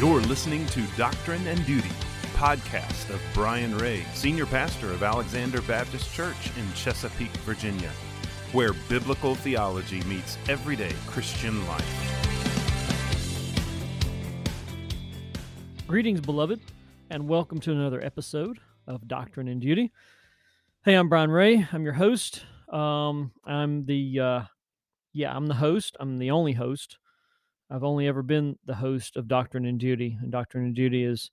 You're listening to Doctrine and Duty, podcast of Brian Ray, Senior Pastor of Alexander Baptist Church in Chesapeake, Virginia, where biblical theology meets everyday Christian life. Greetings, beloved, and welcome to another episode of Doctrine and Duty. Hey, I'm Brian Ray. I'm your host. I'm the host. I'm the only host. I've only ever been the host of Doctrine and Duty, and Doctrine and Duty is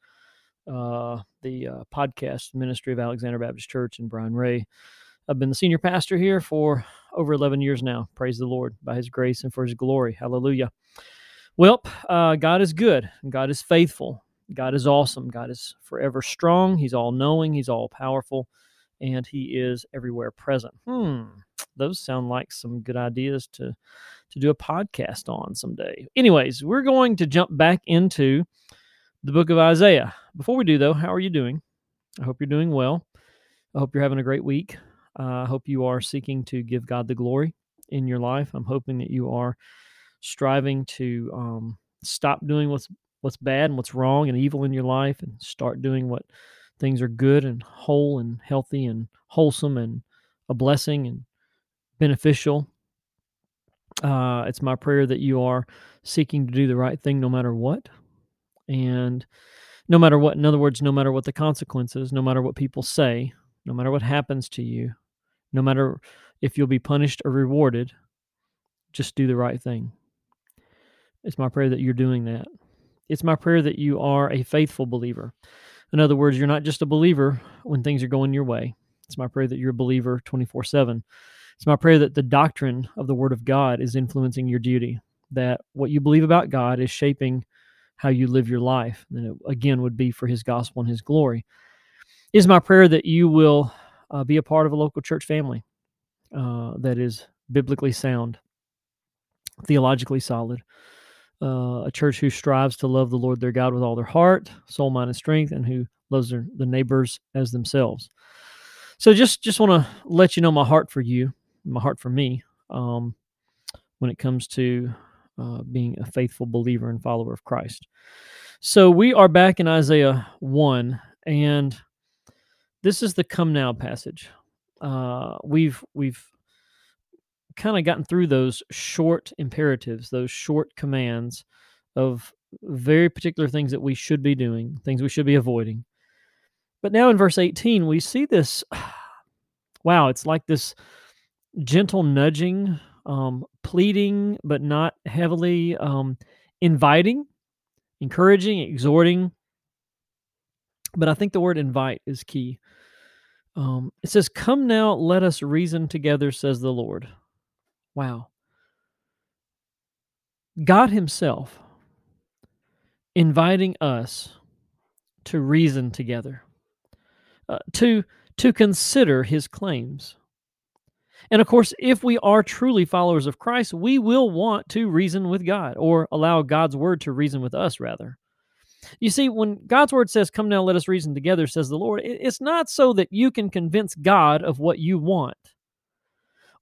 the podcast ministry of Alexander Baptist Church and Brian Ray. I've been the senior pastor here for over 11 years now. Praise the Lord by His grace and for His glory. Hallelujah. Well, God is good. God is faithful. God is awesome. God is forever strong. He's all-knowing. He's all-powerful, and He is everywhere present. Those sound like some good ideas to do a podcast on someday. Anyways, we're going to jump back into the book of Isaiah. Before we do, though, how are you doing? I hope you're doing well. I hope you're having a great week. I hope you are seeking to give God the glory in your life. I'm hoping that you are striving to stop doing what's bad and what's wrong and evil in your life and start doing what things are good and whole and healthy and wholesome and a blessing and beneficial. It's my prayer that you are seeking to do the right thing no matter what. And no matter what, in other words, no matter what the consequences, no matter what people say, no matter what happens to you, no matter if you'll be punished or rewarded, just do the right thing. It's my prayer that you're doing that. It's my prayer that you are a faithful believer. In other words, you're not just a believer when things are going your way. It's my prayer that you're a believer 24/7. It's my prayer that the doctrine of the Word of God is influencing your duty, that what you believe about God is shaping how you live your life, and it, again, would be for His gospel and His glory. It is my prayer that you will be a part of a local church family that is biblically sound, theologically solid, a church who strives to love the Lord their God with all their heart, soul, mind, and strength, and who loves the neighbors as themselves. So just want to let you know my heart for you. My heart for me when it comes to being a faithful believer and follower of Christ. So we are back in Isaiah 1, and this is the come now passage. We've kind of gotten through those short imperatives, those short commands of very particular things that we should be doing, things we should be avoiding. But now in verse 18, we see this, wow, it's like this gentle nudging, pleading, but not heavily, inviting, encouraging, exhorting. But I think the word invite is key. It says, "Come now, let us reason together, says the Lord." Wow. God Himself inviting us to reason together, to consider His claims. And of course, if we are truly followers of Christ, we will want to reason with God, or allow God's Word to reason with us, rather. You see, when God's Word says, "Come now, let us reason together," says the Lord, it's not so that you can convince God of what you want,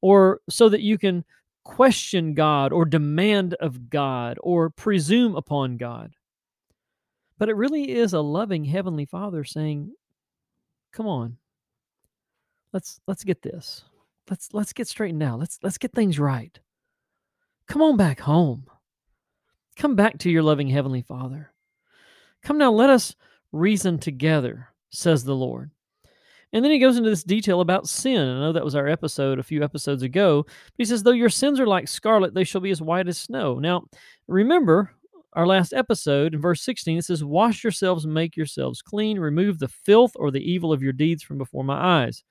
or so that you can question God, or demand of God, or presume upon God. But it really is a loving Heavenly Father saying, "Come on, let's get this. Let's get straightened out. Let's get things right. Come on back home. Come back to your loving Heavenly Father. Come now, let us reason together, says the Lord." And then He goes into this detail about sin. I know that was our episode a few episodes ago. But He says, "Though your sins are like scarlet, they shall be as white as snow." Now, remember our last episode in verse 16, it says, "Wash yourselves, make yourselves clean, remove the filth or the evil of your deeds from before my eyes.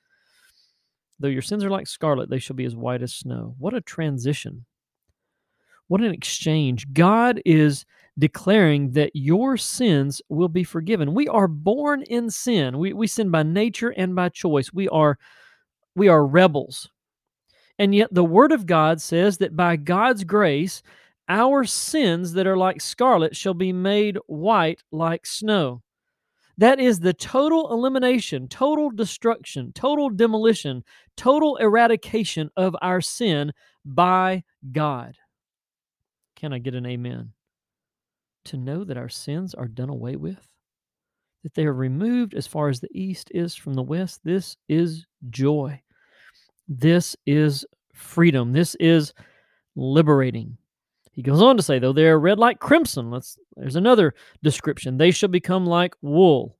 Though your sins are like scarlet, they shall be as white as snow." What a transition. What an exchange. God is declaring that your sins will be forgiven. We are born in sin. We sin by nature and by choice. We are rebels. And yet the Word of God says that by God's grace, our sins that are like scarlet shall be made white like snow. That is the total elimination, total destruction, total demolition, total eradication of our sin by God. Can I get an amen? to know that our sins are done away with, that they are removed as far as the east is from the west. This is joy. This is freedom. This is liberating. He goes on to say, though they are red like crimson. There's another description. They shall become like wool.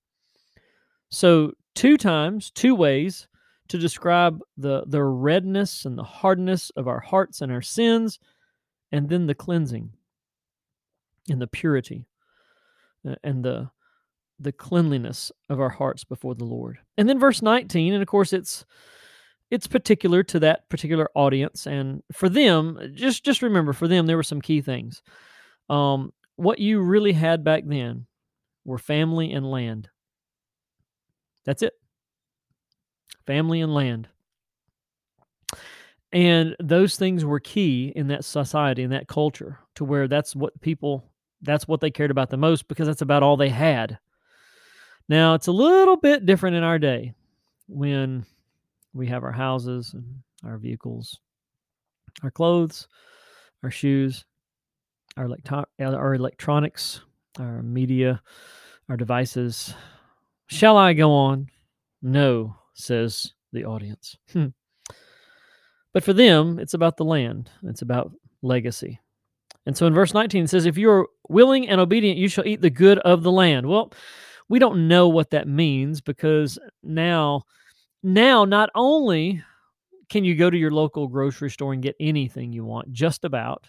So two times, two ways to describe the redness and the hardness of our hearts and our sins, and then the cleansing and the purity and the cleanliness of our hearts before the Lord. And then verse 19, and of course it's particular to that particular audience. And for them, just remember, for them, there were some key things. What you really had back then were family and land. That's it. Family and land. And those things were key in that society, in that culture, to where that's what they cared about the most, because that's about all they had. Now, it's a little bit different in our day when we have our houses and our vehicles, our clothes, our shoes, our electronics, our media, our devices. Shall I go on? No, says the audience. But for them, it's about the land. It's about legacy. And so in verse 19, it says, if you are willing and obedient, you shall eat the good of the land. Well, we don't know what that means, because now not only can you go to your local grocery store and get anything you want, just about,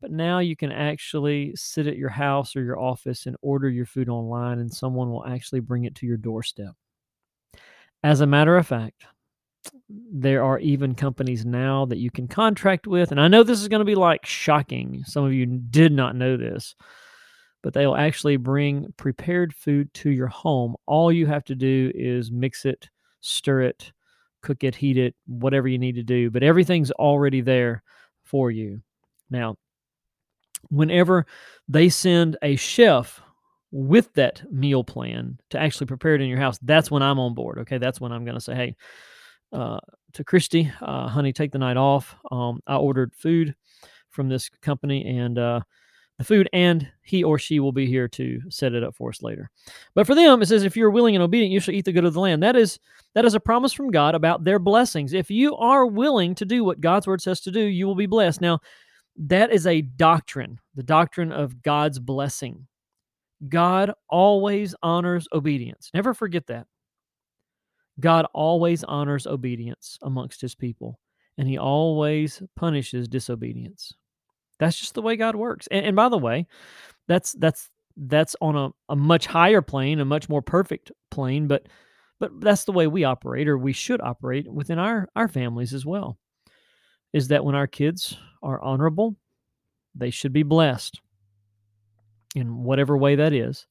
but now you can actually sit at your house or your office and order your food online, and someone will actually bring it to your doorstep. As a matter of fact, there are even companies now that you can contract with, and I know this is going to be like shocking. Some of you did not know this, but they will actually bring prepared food to your home. All you have to do is mix it, stir it, cook it, heat it, whatever you need to do, but everything's already there for you. Now, whenever they send a chef with that meal plan to actually prepare it in your house, that's when I'm on board, okay? That's when I'm going to say, hey, to Christy, honey, take the night off. I ordered food from this company, and the food, and he or she will be here to set it up for us later. But for them, it says, if you're willing and obedient, you shall eat the good of the land. That is a promise from God about their blessings. If you are willing to do what God's word says to do, you will be blessed. Now, that is a doctrine, the doctrine of God's blessing. God always honors obedience. Never forget that. God always honors obedience amongst his people, and he always punishes disobedience. That's just the way God works. And by the way, that's on a much higher plane, a much more perfect plane, but that's the way we operate, or we should operate within our families as well, is that when our kids are honorable, they should be blessed in whatever way that is.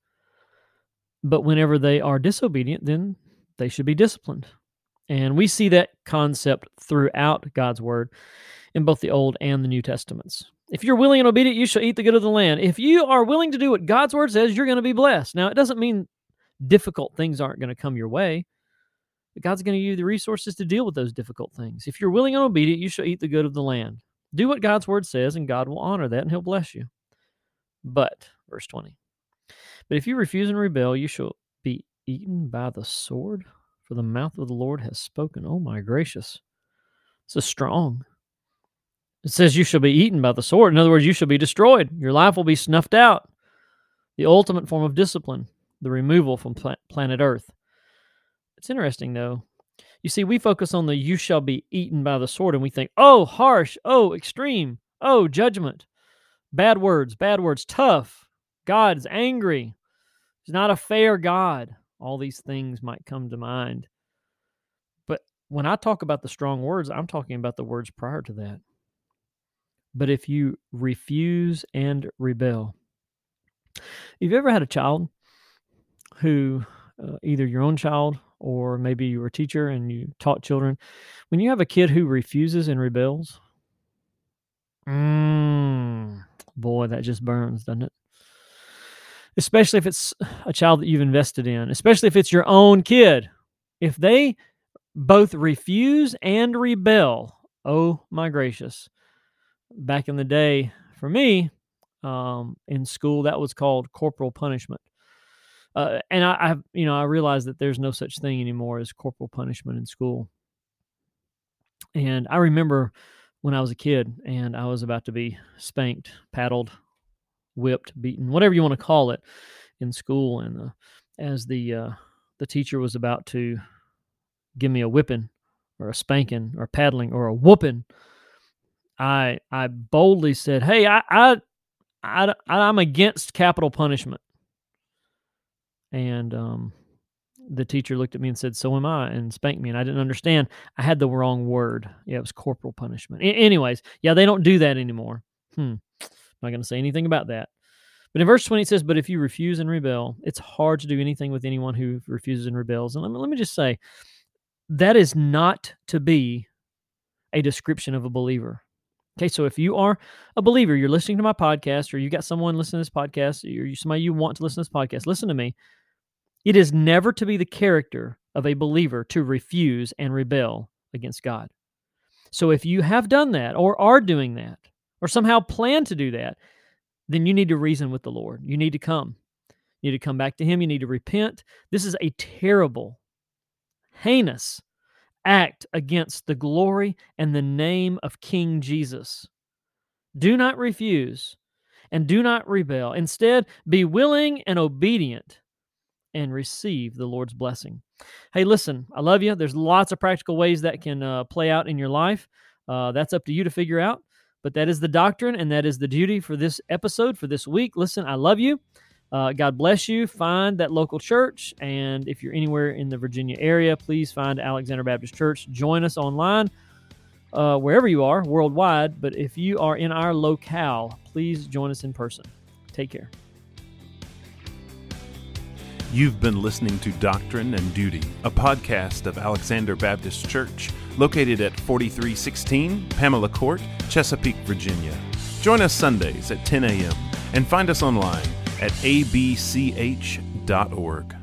But whenever they are disobedient, then they should be disciplined. And we see that concept throughout God's word in both the Old and the New Testaments. If you're willing and obedient, you shall eat the good of the land. If you are willing to do what God's word says, you're going to be blessed. Now, it doesn't mean difficult things aren't going to come your way, but God's going to give you the resources to deal with those difficult things. If you're willing and obedient, you shall eat the good of the land. Do what God's word says, and God will honor that, and he'll bless you. But, verse 20, but if you refuse and rebel, you shall be eaten by the sword, for the mouth of the Lord has spoken. Oh my gracious. This is strong. It says you shall be eaten by the sword. In other words, you shall be destroyed. Your life will be snuffed out. The ultimate form of discipline, the removal from planet Earth. It's interesting, though. You see, we focus on the you shall be eaten by the sword, and we think, oh, harsh, oh, extreme, oh, judgment. Bad words, tough. God's angry. He's not a fair God. All these things might come to mind. But when I talk about the strong words, I'm talking about the words prior to that. But if you refuse and rebel. You've ever had a child who, either your own child or maybe you were a teacher and you taught children, when you have a kid who refuses and rebels, boy, that just burns, doesn't it? Especially if it's a child that you've invested in, especially if it's your own kid. If they both refuse and rebel, oh my gracious. Back in the day, for me, in school, that was called corporal punishment. And I realized that there's no such thing anymore as corporal punishment in school. And I remember when I was a kid and I was about to be spanked, paddled, whipped, beaten, whatever you want to call it, in school. And as the teacher was about to give me a whipping or a spanking or paddling or a whooping, I boldly said, "Hey, I'm against capital punishment." And the teacher looked at me and said, "So am I," and spanked me. And I didn't understand. I had the wrong word. Yeah, it was corporal punishment. Anyways, yeah, they don't do that anymore. I'm not going to say anything about that. But in verse 20, it says, "But if you refuse and rebel," it's hard to do anything with anyone who refuses and rebels. And let me just say, that is not to be a description of a believer. Okay, so if you are a believer, you're listening to my podcast, or you got someone listening to this podcast, or somebody you want to listen to this podcast, listen to me. It is never to be the character of a believer to refuse and rebel against God. So if you have done that, or are doing that, or somehow plan to do that, then you need to reason with the Lord. You need to come. You need to come back to Him. You need to repent. This is a terrible, heinous act against the glory and the name of King Jesus. Do not refuse and do not rebel. Instead, be willing and obedient and receive the Lord's blessing. Hey, listen, I love you. There's lots of practical ways that can play out in your life. That's up to you to figure out. But that is the doctrine, and that is the duty for this episode, for this week. Listen, I love you. God bless you. Find that local church. And if you're anywhere in the Virginia area, please find Alexander Baptist Church. Join us online, wherever you are, worldwide. But if you are in our locale, please join us in person. Take care. You've been listening to Doctrine and Duty, a podcast of Alexander Baptist Church, located at 4316 Pamela Court, Chesapeake, Virginia. Join us Sundays at 10 a.m. and find us online at abch.org.